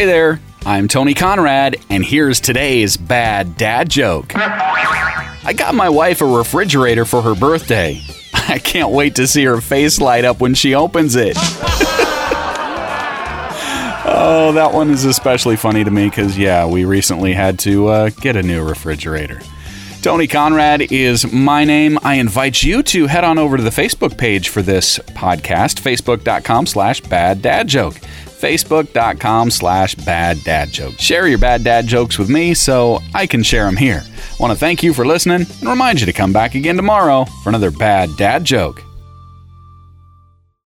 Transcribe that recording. Hey there, I'm Tony Conrad, and here's today's Bad Dad Joke. I got my wife a refrigerator for her birthday. I can't wait to see her face light up when she opens it. Oh, that one is especially funny to me because, we recently had to get a new refrigerator. Tony Conrad is my name. I invite you to head on over to the Facebook page for this podcast, facebook.com/baddadjoke. facebook.com/baddadjoke. Share your bad dad jokes with me so I can share them here. I want to thank you for listening and remind you to come back again tomorrow for another bad dad joke.